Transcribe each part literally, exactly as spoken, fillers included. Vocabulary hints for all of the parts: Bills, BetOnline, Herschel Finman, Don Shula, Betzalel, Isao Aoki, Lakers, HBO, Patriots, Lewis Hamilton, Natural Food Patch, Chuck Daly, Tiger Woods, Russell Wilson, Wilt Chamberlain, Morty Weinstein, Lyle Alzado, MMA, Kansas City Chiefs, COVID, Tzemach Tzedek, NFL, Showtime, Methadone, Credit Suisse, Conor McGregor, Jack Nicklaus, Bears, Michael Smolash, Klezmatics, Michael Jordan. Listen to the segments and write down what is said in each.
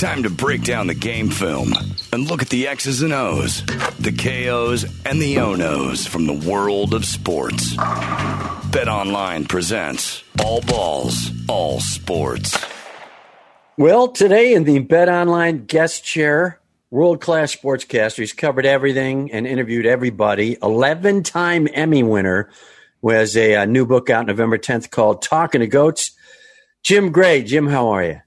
time to break down the game film and look at the X's and O's, the K O's and the O-No's from the world of sports. BetOnline presents All Balls, All Sports. Well, today in the BetOnline guest chair, world-class sportscaster. He's covered everything and interviewed everybody. eleven-time Emmy winner, who has a, a new book out November tenth called Talking to GOATs. Jim Gray. Jim, how are you?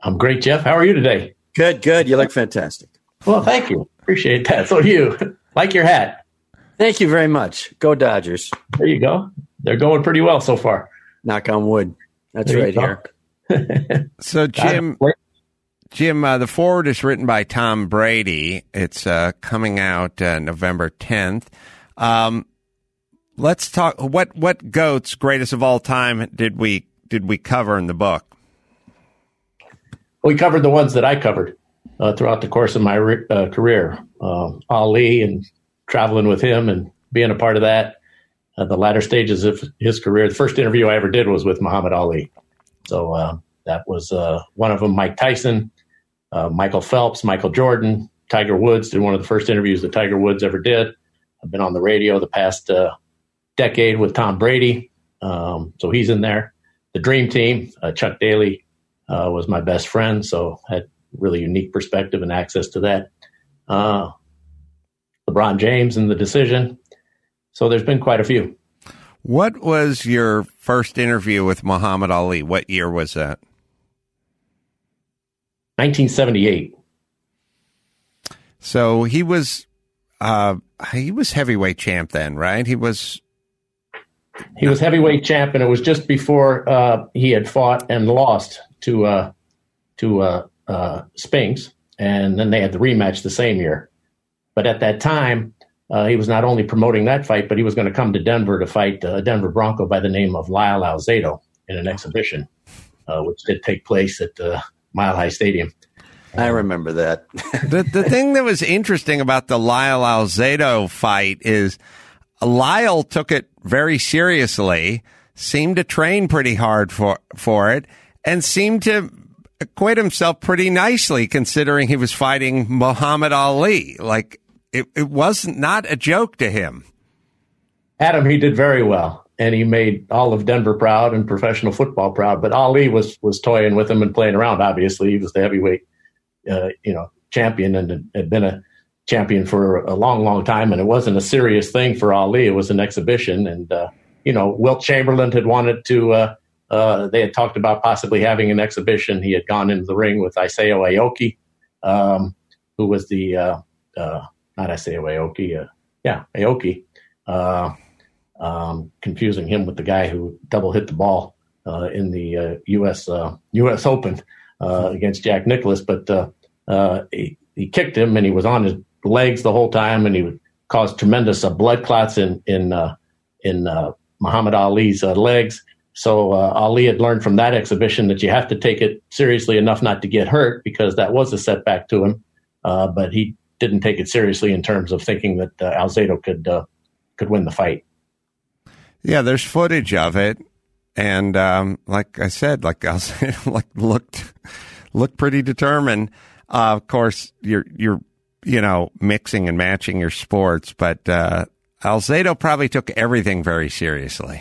I'm great, Jeff. How are you today? Good, good. You look fantastic. Well, thank you. Appreciate that. So do you. Like your hat. Thank you very much. Go Dodgers. There you go. They're going pretty well so far. Knock on wood. That's there right here. So, Jim, Jim, uh, the foreword is written by Tom Brady. It's uh, coming out uh, November tenth. Um, let's talk. What what GOATs, greatest of all time, did we did we cover in the book? We covered the ones that I covered uh, throughout the course of my re- uh, career. Uh, Ali and traveling with him and being a part of that. Uh, the latter stages of his career. The first interview I ever did was with Muhammad Ali. So uh, that was uh, one of them. Mike Tyson, uh, Michael Phelps, Michael Jordan, Tiger Woods. Did one of the first interviews that Tiger Woods ever did. I've been on the radio the past uh, decade with Tom Brady. Um, so he's in there. The Dream Team, uh, Chuck Daly uh, was my best friend. So I had really unique perspective and access to that. Uh, LeBron James and the decision. So there's been quite a few. What was your first interview with Muhammad Ali? What year was that? nineteen seventy-eight. So he was uh, he was heavyweight champ then, right? He was he was heavyweight champ, and it was just before uh, he had fought and lost to uh, to uh, uh, Spinks, and then they had the rematch the same year. But at that time. Uh, he was not only promoting that fight, but he was going to come to Denver to fight a Denver Bronco by the name of Lyle Alzado in an exhibition, uh, which did take place at uh, Mile High Stadium. I remember that. the, the thing that was interesting about the Lyle Alzado fight is Lyle took it very seriously, seemed to train pretty hard for, for it, and seemed to acquit himself pretty nicely considering he was fighting Muhammad Ali, like... It it wasn't not a joke to him. Adam, he did very well, and he made all of Denver proud and professional football proud. But Ali was was toying with him and playing around. Obviously, he was the heavyweight, uh, you know, champion and had been a champion for a long, long time. And it wasn't a serious thing for Ali. It was an exhibition, and uh, you know, Wilt Chamberlain had wanted to. Uh, uh, they had talked about possibly having an exhibition. He had gone into the ring with Isao Aoki, um, who was the uh, uh, Not I say Aoki, uh, yeah, Aoki. Uh, um, confusing him with the guy who double hit the ball uh, in the uh, U S Uh, U S Open uh, against Jack Nicklaus, but uh, uh, he, he kicked him and he was on his legs the whole time, and he caused tremendous uh, blood clots in in uh, in uh, Muhammad Ali's uh, legs. So uh, Ali had learned from that exhibition that you have to take it seriously enough not to get hurt, because that was a setback to him, uh, but he. Didn't take it seriously in terms of thinking that uh, Alzado could uh, could win the fight. Yeah, there's footage of it, and um, like I said, like Alzado like looked looked pretty determined. Uh, of course, you're you're you know mixing and matching your sports, but uh, Alzado probably took everything very seriously,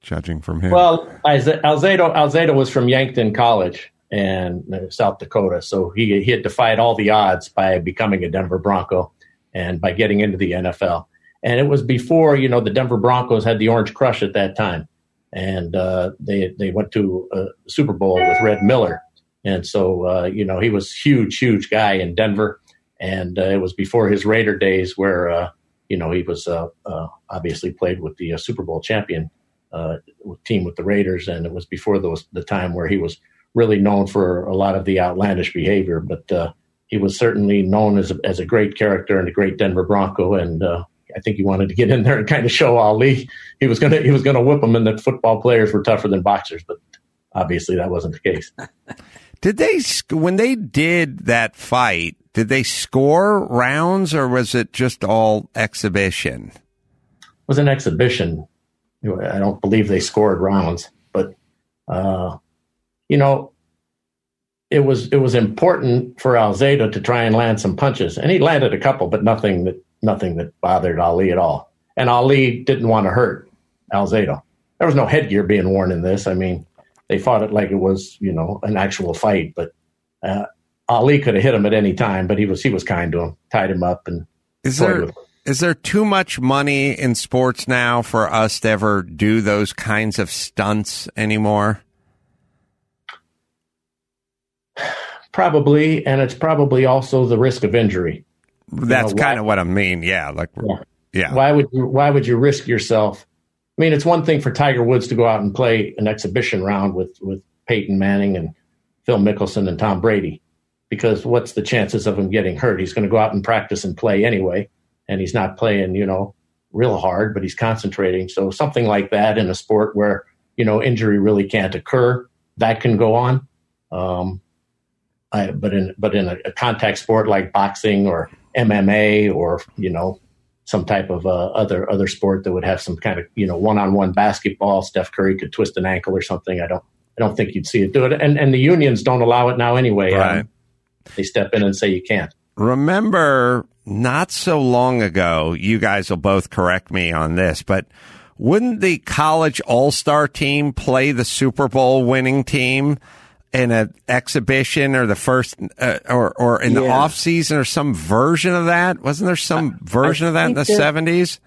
judging from him. Well, Alzado Alzado was from Yankton College. And South Dakota. So he, he had defied all the odds by becoming a Denver Bronco and by getting into the N F L. And it was before, you know, the Denver Broncos had the Orange Crush at that time. And uh, they they went to a Super Bowl with Red Miller. And so, uh, you know, he was huge, huge guy in Denver. And uh, it was before his Raider days where, uh, you know, he was uh, uh, obviously played with the uh, Super Bowl champion uh, team with the Raiders. And it was before those the time where he was really known for a lot of the outlandish behavior, but uh, he was certainly known as a, as a great character and a great Denver Bronco. And uh, I think he wanted to get in there and kind of show Ali he was going to he was going to whip him, and that football players were tougher than boxers. But obviously, that wasn't the case. Did they when they did that fight? Did they score rounds, or was it just all exhibition? It was an exhibition. I don't believe they scored rounds, but. Uh, You know, it was it was important for Alzado to try and land some punches, and he landed a couple, but nothing that nothing that bothered Ali at all. And Ali didn't want to hurt Alzado. There was no headgear being worn in this. I mean, they fought it like it was, you know, an actual fight. But uh, Ali could have hit him at any time, but he was he was kind to him, tied him up, and is there with him. Is there too much money in sports now for us to ever do those kinds of stunts anymore? Probably, and it's probably also the risk of injury. That's you know, kind of what I mean. Yeah, like yeah. yeah. Why would you, why would you risk yourself? I mean, it's one thing for Tiger Woods to go out and play an exhibition round with, with Peyton Manning and Phil Mickelson and Tom Brady, because what's the chances of him getting hurt? He's going to go out and practice and play anyway, and he's not playing, you know, real hard, but he's concentrating. So something like that in a sport where, you know, injury really can't occur, that can go on. Um, I, but in but in a, a contact sport like boxing or M M A or, you know, some type of uh, other other sport that would have some kind of, you know, one-on-one basketball. Steph Curry could twist an ankle or something. I don't I don't think you'd see it do it. And and the unions don't allow it now anyway. Right. Um, they step in and say you can't. Remember, not so long ago, you guys will both correct me on this, but wouldn't the college all-star team play the Super Bowl winning team in an exhibition or the first uh, or, or in yeah. the off season or some version of that? Wasn't there some I, version I of that in the that, seventies?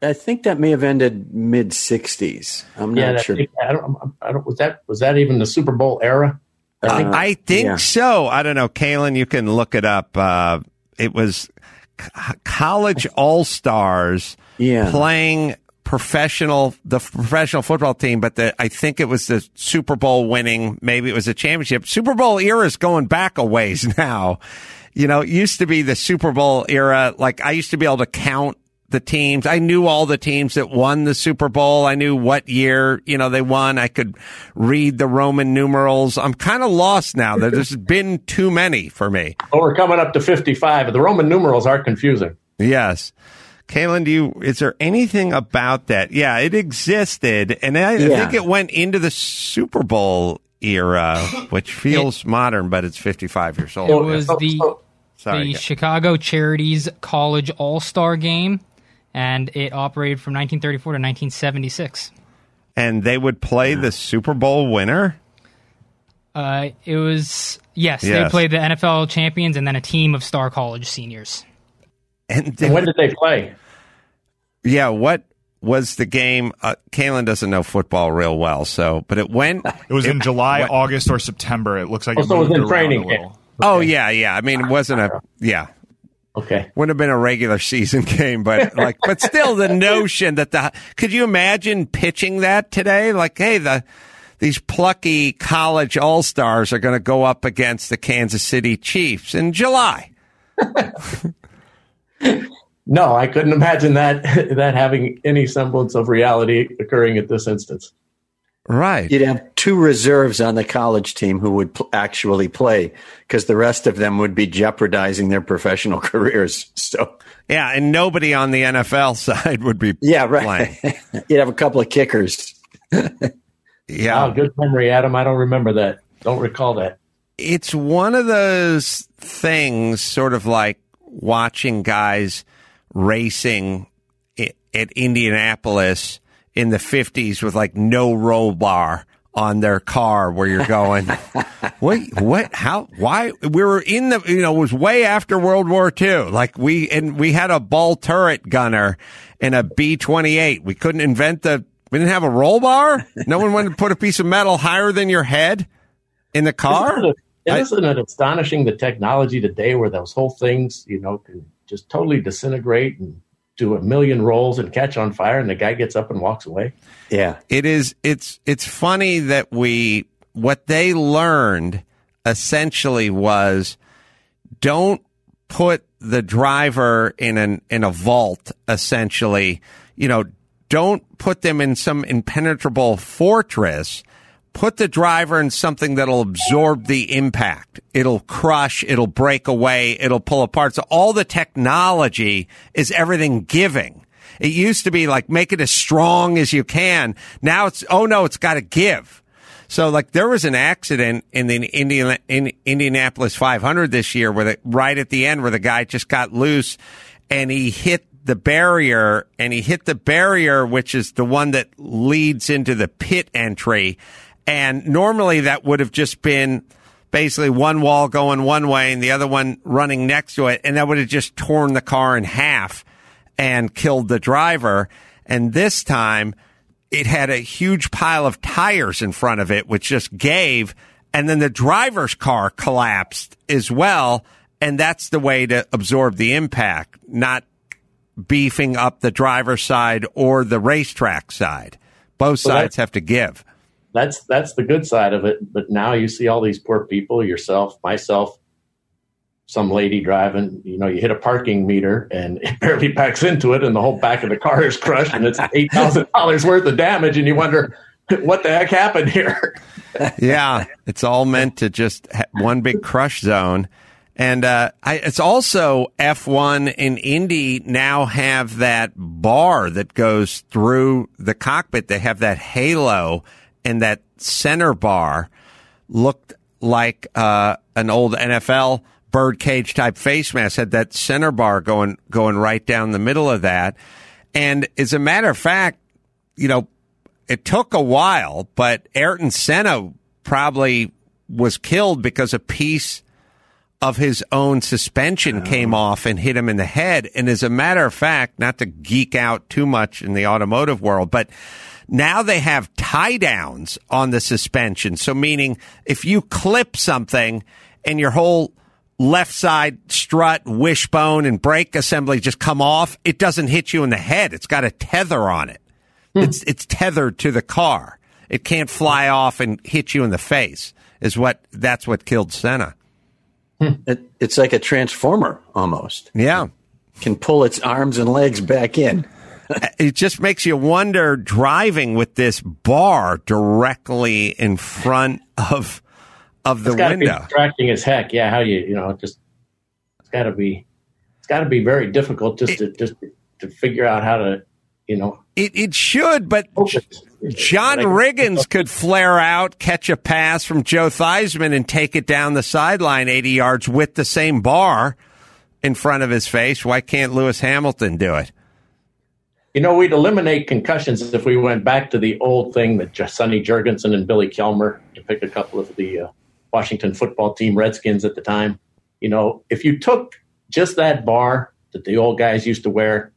I think that may have ended mid sixties. I'm yeah, not sure. Thing, I don't, I don't, was that, was that even the Super Bowl era? I think, uh, I think yeah. so. I don't know. Kalen, you can look it up. Uh, it was co- college all-stars yeah. playing professional, the professional football team, but the, I think it was the Super Bowl winning, maybe it was a championship. Super Bowl era is going back a ways now. You know, it used to be the Super Bowl era. Like, I used to be able to count the teams. I knew all the teams that won the Super Bowl. I knew what year, you know, they won. I could read the Roman numerals. I'm kind of lost now. There's been too many for me. Oh, we're coming up to fifty-five. The Roman numerals are confusing. Yes. Kalen, do you, is there anything about that? Yeah, it existed, and I, yeah. I think it went into the Super Bowl era, which feels it, modern, but it's fifty-five years old. It was yeah. the, oh, oh. Sorry, the yeah. Chicago Charities College All-Star Game, and it operated from nineteen thirty-four to nineteen seventy-six. And they would play yeah. the Super Bowl winner? Uh, it was, yes, yes, they played the N F L champions and then a team of star college seniors. And they, when did they play? Yeah, what was the game? Uh, Kalen doesn't know football real well, so but it went. It was it, in July, what? August, or September. It looks like oh, it, so it was in training. Okay. Oh yeah, yeah. I mean, it wasn't a yeah. Okay, wouldn't have been a regular season game, but like, but still, the notion that the could you imagine pitching that today? Like, hey, the these plucky college all stars are going to go up against the Kansas City Chiefs in July. No, I couldn't imagine that that having any semblance of reality occurring at this instance. Right. You'd have two reserves on the college team who would pl- actually play, because the rest of them would be jeopardizing their professional careers. So yeah, and nobody on the N F L side would be yeah, right. playing. You'd have a couple of kickers. yeah. Oh, good memory, Adam. I don't remember that. Don't recall that. It's one of those things sort of like watching guys racing at Indianapolis in the fifties with like no roll bar on their car, where you're going, what, what, how, why? We were in the, you know, it was way after World War Two. Like we, and we had a ball turret gunner and a B twenty-eight. We couldn't invent the, we didn't have a roll bar. No one wanted to put a piece of metal higher than your head in the car. Isn't it astonishing, the technology today where those whole things, you know, can just totally disintegrate and do a million rolls and catch on fire, and the guy gets up and walks away? Yeah. It is, it's, it's funny that we, what they learned essentially was don't put the driver in an, in a vault, essentially, you know, don't put them in some impenetrable fortress. Put the driver in something that'll absorb the impact. It'll crush. It'll break away. It'll pull apart. So all the technology is everything giving. It used to be like, make it as strong as you can. Now it's, oh no, it's got to give. So, like, there was an accident in the Indian, in Indianapolis five hundred this year where the, right at the end where the guy just got loose and he hit the barrier, and he hit the barrier, which is the one that leads into the pit entry. And normally that would have just been basically one wall going one way and the other one running next to it, and that would have just torn the car in half and killed the driver. And this time it had a huge pile of tires in front of it, which just gave, and then the driver's car collapsed as well, and that's the way to absorb the impact, not beefing up the driver's side or the racetrack side. Both well, sides have to give. That's that's the good side of it. But now you see all these poor people, yourself, myself, some lady driving, you know, you hit a parking meter and it barely backs into it and the whole back of the car is crushed and it's eight thousand dollars worth of damage. And you wonder what the heck happened here. Yeah, it's all meant to just one big crush zone. And uh, I, it's also F one and Indy now have that bar that goes through the cockpit. They have that halo, and that center bar looked like uh, an old N F L birdcage type face mask, had that center bar going going right down the middle of that. And as a matter of fact, you know, it took a while, but Ayrton Senna probably was killed because a piece of his own suspension came off and hit him in the head. And as a matter of fact, not to geek out too much in the automotive world, but now they have tie downs on the suspension. So meaning if you clip something and your whole left side strut, wishbone, and brake assembly just come off, it doesn't hit you in the head. It's got a tether on it. Hmm. It's it's tethered to the car. It can't fly off and hit you in the face. Is what that's what killed Senna. Hmm. It, it's like a transformer almost. Yeah, it can pull its arms and legs back in. It just makes you wonder driving with this bar directly in front of. Of the it's gotta window, be distracting as heck. Yeah, how you you know just it's got to be it's got to be very difficult just it, to just to figure out how to you know it it should. But focus. John Riggins could flare out, catch a pass from Joe Theismann, and take it down the sideline eighty yards with the same bar in front of his face. Why can't Lewis Hamilton do it? You know, we'd eliminate concussions if we went back to the old thing that Sonny Jurgensen and Billy Kilmer, to pick a couple of the. Uh, Washington football team Redskins at the time. You know, if you took just that bar that the old guys used to wear,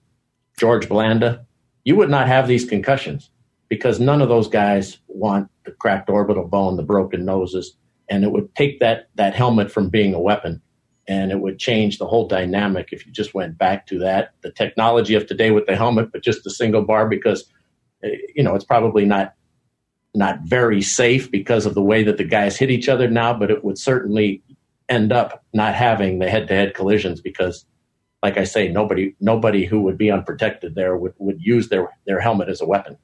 George Blanda, you would not have these concussions because none of those guys want the cracked orbital bone, the broken noses, and it would take that that helmet from being a weapon, and it would change the whole dynamic if you just went back to that, the technology of today with the helmet, but just the single bar because, you know, it's probably not not very safe because of the way that the guys hit each other now, but it would certainly end up not having the head-to-head collisions because, like I say, nobody nobody who would be unprotected there would, would use their, their helmet as a weapon.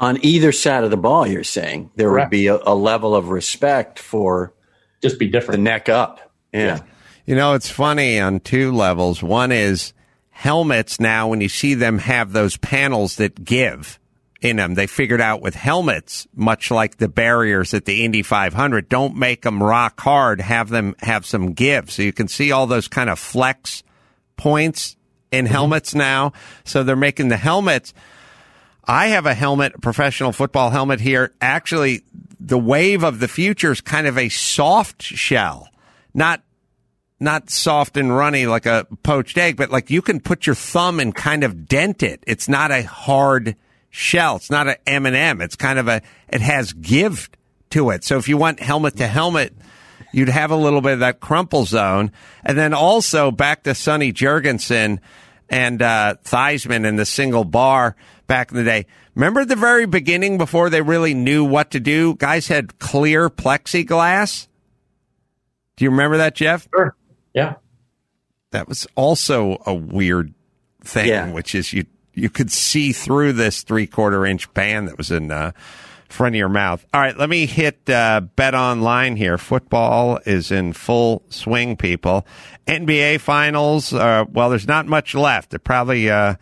On either side of the ball, you're saying, there Correct. Would be a, a level of respect for just be different. The neck up. Yeah. yeah. You know, it's funny on two levels. One is helmets now, when you see them have those panels that give in them, they figured out with helmets, much like the barriers at the Indy five hundred, don't make them rock hard, have them have some give. So you can see all those kind of flex points in mm-hmm. helmets now. So they're making the helmets. I have a helmet, a professional football helmet here. Actually, the wave of the future is kind of a soft shell, not Not soft and runny like a poached egg, but like you can put your thumb and kind of dent it. It's not a hard shell. It's not an M and M. It's kind of a, it has give to it. So if you want helmet to helmet, you'd have a little bit of that crumple zone. And then also back to Sonny Jurgensen and uh, Theismann and the single bar back in the day. Remember at the very beginning before they really knew what to do? Guys had clear plexiglass. Do you remember that, Jeff? Sure. Yeah. That was also a weird thing, yeah. which is you You could see through this three-quarter inch band that was in uh, front of your mouth. All right, let me hit uh, Bet Online here. Football is in full swing, people. N B A Finals, uh, well, there's not much left. They probably uh,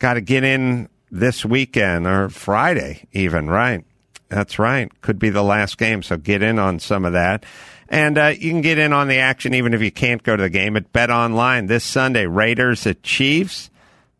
got to get in this weekend or Friday even, right? That's right. Could be the last game, so get in on some of that. And uh, you can get in on the action even if you can't go to the game at BetOnline. This Sunday, Raiders at Chiefs.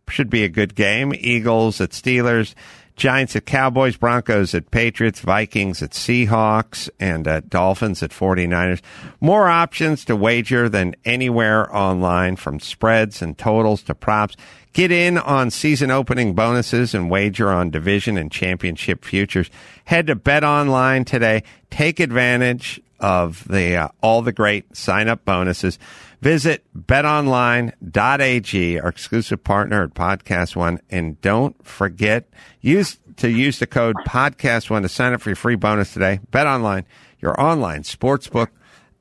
Should be a good game. Eagles at Steelers. Giants at Cowboys. Broncos at Patriots. Vikings at Seahawks. And uh, Dolphins at forty-niners. More options to wager than anywhere online, from spreads and totals to props. Get in on season-opening bonuses and wager on division and championship futures. Head to BetOnline today. Take advantage of the uh, all the great sign-up bonuses. Visit bet online dot a g, our exclusive partner at PodcastOne. And don't forget use to use the code PodcastOne to sign up for your free bonus today. BetOnline, your online sportsbook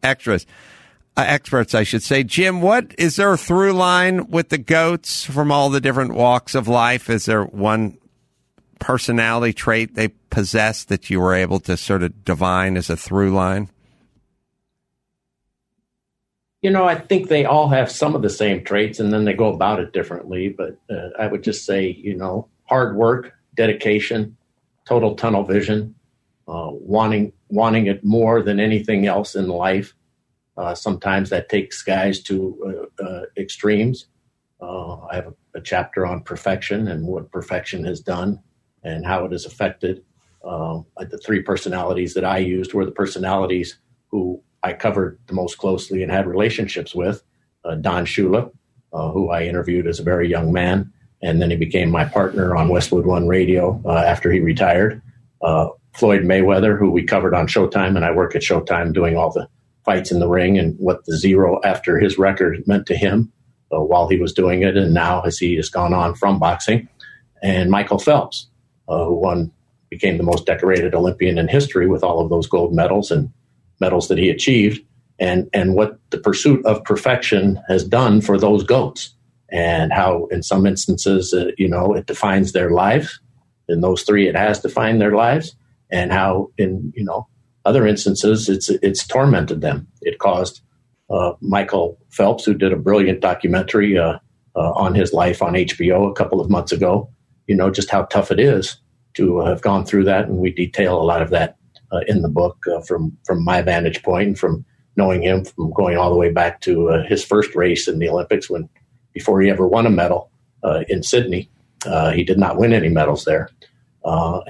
extras. Uh, experts, I should say. Jim, what is there a through line with the GOATs from all the different walks of life? Is there one personality trait they possess that you were able to sort of divine as a through line? You know, I think they all have some of the same traits, and then they go about it differently. But uh, I would just say, you know, hard work, dedication, total tunnel vision, uh, wanting wanting it more than anything else in life. Uh, sometimes that takes guys to uh, uh, extremes. Uh, I have a, a chapter on perfection and what perfection has done and how it has affected. Um, the three personalities that I used were the personalities who I covered the most closely and had relationships with. Uh, Don Shula, uh, who I interviewed as a very young man, and then he became my partner on Westwood One Radio uh, after he retired. Uh, Floyd Mayweather, who we covered on Showtime, and I work at Showtime doing all the fights in the ring and what the zero after his record meant to him uh, while he was doing it, and now as he has gone on from boxing. And Michael Phelps, uh, who won, became the most decorated Olympian in history with all of those gold medals and medals that he achieved, and, and what the pursuit of perfection has done for those GOATs, and how in some instances, uh, you know, it defines their lives. In those three, it has defined their lives, and how in, you know, other instances, it's it's tormented them. It caused uh, Michael Phelps, who did a brilliant documentary uh, uh, on his life on H B O a couple of months ago, you know, just how tough it is to have gone through that. And we detail a lot of that uh, in the book uh, from, from my vantage point and from knowing him, from going all the way back to uh, his first race in the Olympics when before he ever won a medal uh, in Sydney. Uh, he did not win any medals there, uh,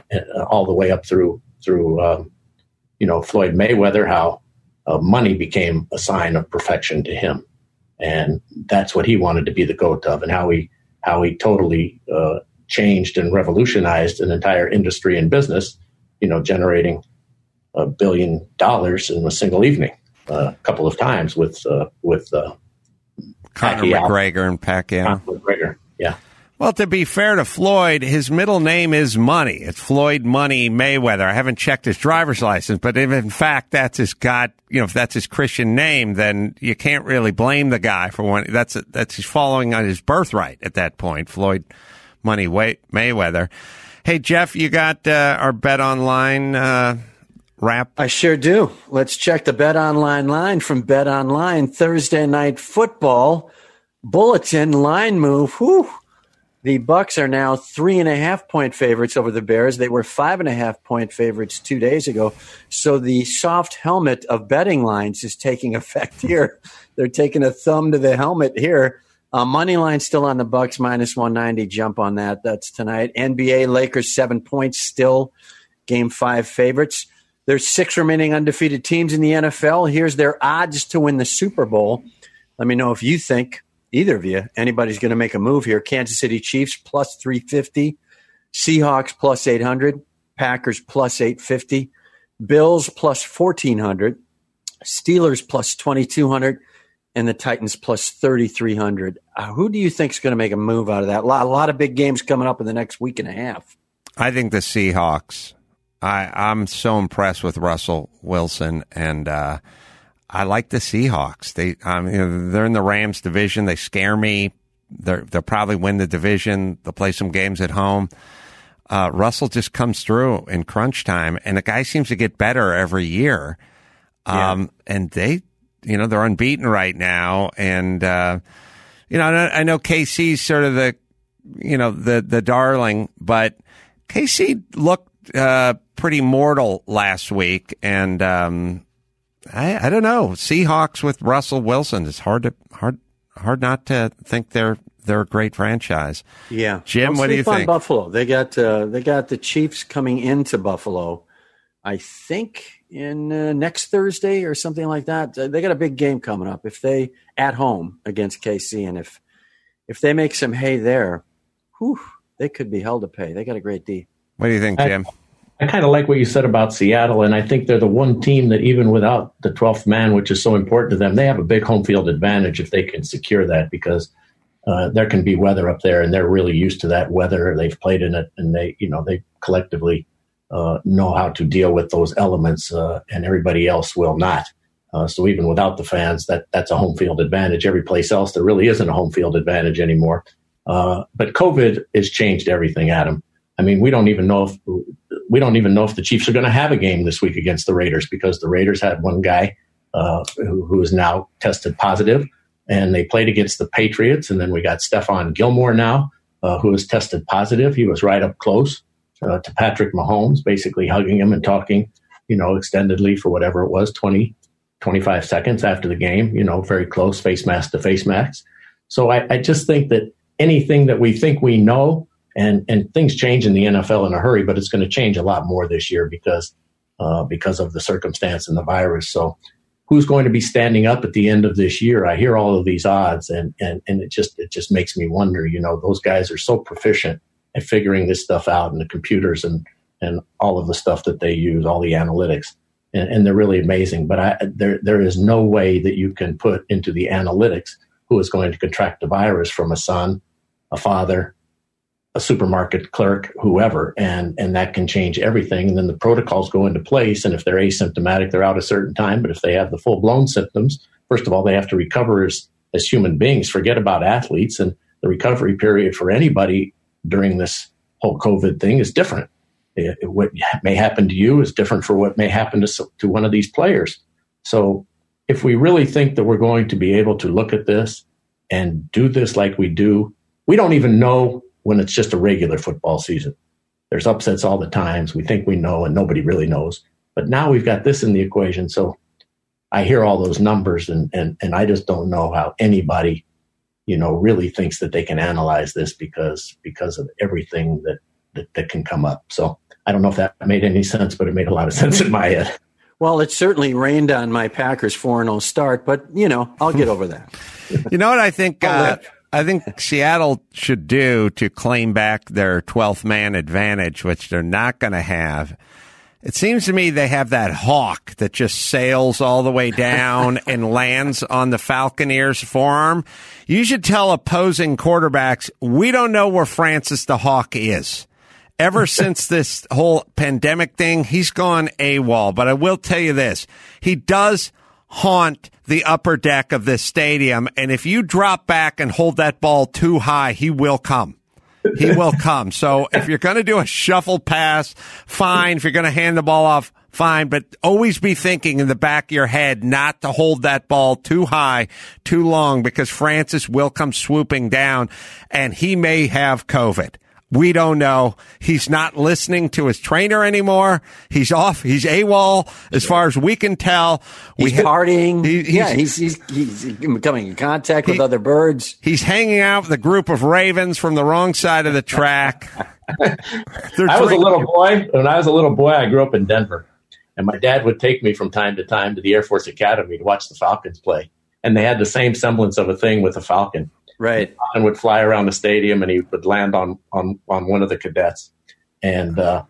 all the way up through through. Um, You know, Floyd Mayweather, how uh, money became a sign of perfection to him. And that's what he wanted to be the GOAT of, and how he how he totally uh, changed and revolutionized an entire industry and business, you know, generating a billion dollars in a single evening uh, a couple of times with uh, with uh, Conor McGregor and Pacquiao. Conor McGregor, yeah. Well, to be fair to Floyd, his middle name is Money. It's Floyd Money Mayweather. I haven't checked his driver's license, but if in fact that's his God, you know, if that's his Christian name, then you can't really blame the guy for one. That's a, that's his following on his birthright at that point. Floyd Money Mayweather. Hey, Jeff, you got uh, our BetOnline uh, wrap? I sure do. Let's check the BetOnline line from BetOnline Thursday Night Football bulletin line move. Whew. The Bucks are now three and a half point favorites over the Bears. They were five and a half point favorites two days ago. So the soft helmet of betting lines is taking effect here. They're taking a thumb to the helmet here. Uh, money line still on the Bucks minus one ninety. Jump on that. That's tonight. N B A Lakers seven points still game five favorites. There's six remaining undefeated teams in the N F L. Here's their odds to win the Super Bowl. Let me know if you think either of you, anybody's going to make a move here. Kansas City Chiefs plus three fifty, Seahawks plus eight hundred, Packers plus eight fifty, Bills plus fourteen hundred, Steelers plus twenty-two hundred, and the Titans plus thirty-three hundred. Uh, who do you think is going to make a move out of that? A lot, a lot of big games coming up in the next week and a half. I think the Seahawks. I, I'm so impressed with Russell Wilson, and uh I like the Seahawks. They, um, you know, they're in the Rams division. They scare me. They're, they'll probably win the division. They'll play some games at home. Uh, Russell just comes through in crunch time, and the guy seems to get better every year. Um, yeah. And they, you know, they're unbeaten right now. And, uh, you know, I know K C's sort of the, you know, the, the darling, but K C looked uh, pretty mortal last week, and um, I, I don't know. Seahawks with Russell Wilson. It's hard to hard hard not to think they're they're a great franchise. Yeah, Jim, don't what do you think? Buffalo. They got uh, they got the Chiefs coming into Buffalo, I think, in uh, next Thursday or something like that. They got a big game coming up. If they at home against K C, and if if they make some hay there, whew, they could be held to pay. They got a great D. What do you think, Jim? I, I kind of like what you said about Seattle, and I think they're the one team that even without the twelfth man, which is so important to them, they have a big home field advantage if they can secure that, because uh, there can be weather up there, and they're really used to that weather. They've played in it, and they, you know, they collectively uh, know how to deal with those elements, uh, and everybody else will not. Uh, so even without the fans, that that's a home field advantage. Every place else, there really isn't a home field advantage anymore. Uh, but COVID has changed everything, Adam. I mean, we don't even know if we don't even know if the Chiefs are going to have a game this week against the Raiders, because the Raiders had one guy uh, who, who is now tested positive, and they played against the Patriots. And then we got Stephon Gilmore now, uh, who is tested positive. He was right up close uh, to Patrick Mahomes, basically hugging him and talking, you know, extendedly for whatever it was, twenty, twenty-five seconds after the game, you know, very close, face mask to face mask. So I, I just think that anything that we think we know, and, and things change in the N F L in a hurry, but it's going to change a lot more this year because uh, because of the circumstance and the virus. So who's going to be standing up at the end of this year? I hear all of these odds, and and, and it just it just makes me wonder, you know, those guys are so proficient at figuring this stuff out, and the computers and, and all of the stuff that they use, all the analytics, and, and they're really amazing. But I, there there is no way that you can put into the analytics who is going to contract the virus from a son, a father, a supermarket clerk, whoever, and and that can change everything. And then the protocols go into place, and if they're asymptomatic, they're out a certain time. But if they have the full-blown symptoms, first of all, they have to recover as, as human beings. Forget about athletes, and the recovery period for anybody during this whole COVID thing is different. It, it, what may happen to you is different for what may happen to, to one of these players. So if we really think that we're going to be able to look at this and do this like we do, we don't even know when it's just a regular football season. There's upsets all the times. We think we know, and nobody really knows. But now we've got this in the equation. So I hear all those numbers, and and and I just don't know how anybody, you know, really thinks that they can analyze this because because of everything that, that, that can come up. So I don't know if that made any sense, but it made a lot of sense in my head. Well, it certainly rained on my Packers four and oh start, but, you know, I'll get over that. You know what I think... Uh, I think Seattle should do to claim back their twelfth man advantage, which they're not going to have. It seems to me they have that hawk that just sails all the way down and lands on the Falconeer's forearm. You should tell opposing quarterbacks, we don't know where Francis the Hawk is. Ever since this whole pandemic thing, he's gone AWOL. But I will tell you this, he does haunt the upper deck of this stadium, and if you drop back and hold that ball too high, he will come. He will come. So if you're going to do a shuffle pass, fine. If you're going to hand the ball off, fine. But always be thinking in the back of your head not to hold that ball too high, too long, because Francis will come swooping down, and he may have COVID. We don't know. He's not listening to his trainer anymore. He's off. He's AWOL as far as we can tell. He's we ha- partying. He, he's, yeah, he's, he's, he's coming in contact he, with other birds. He's hanging out with a group of ravens from the wrong side of the track. I was a little boy. When I was a little boy, I grew up in Denver. And my dad would take me from time to time to the Air Force Academy to watch the Falcons play. And they had the same semblance of a thing with a falcon. Right. And would fly around the stadium, and he would land on, on, on one of the cadets. And uh,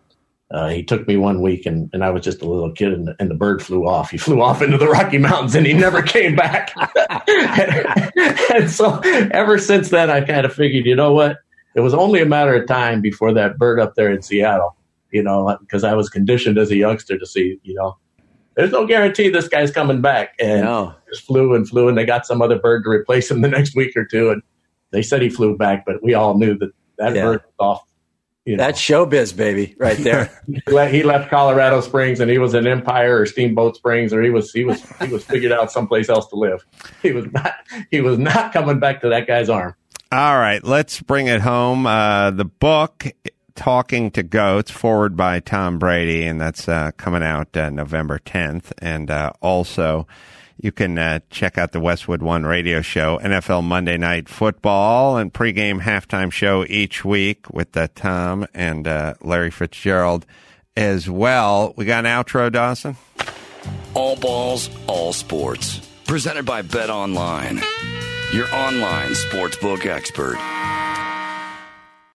uh, he took me one week, and, and I was just a little kid, and the, and the bird flew off. He flew off into the Rocky Mountains, and he never came back. and, and so ever since then, I kind of figured, you know what? It was only a matter of time before that bird up there in Seattle, you know, because I was conditioned as a youngster to see, you know, there's no guarantee this guy's coming back. And no. Just flew and flew, and they got some other bird to replace him the next week or two. And they said he flew back, but we all knew that that yeah. bird was off. You know. That's showbiz, baby, right there. He left Colorado Springs, and he was in Empire or Steamboat Springs, or he was he was he was figured out someplace else to live. He was not he was not coming back to that guy's arm. All right, let's bring it home. Uh, the book Talking to GOATs, forward by Tom Brady, and that's uh, coming out uh, November tenth. And uh, also, you can uh, check out the Westwood One radio show, N F L Monday Night Football, and pregame halftime show each week with uh, Tom and uh, Larry Fitzgerald as well. We got an outro, Dawson? All balls, all sports. Presented by BetOnline, your online sportsbook expert.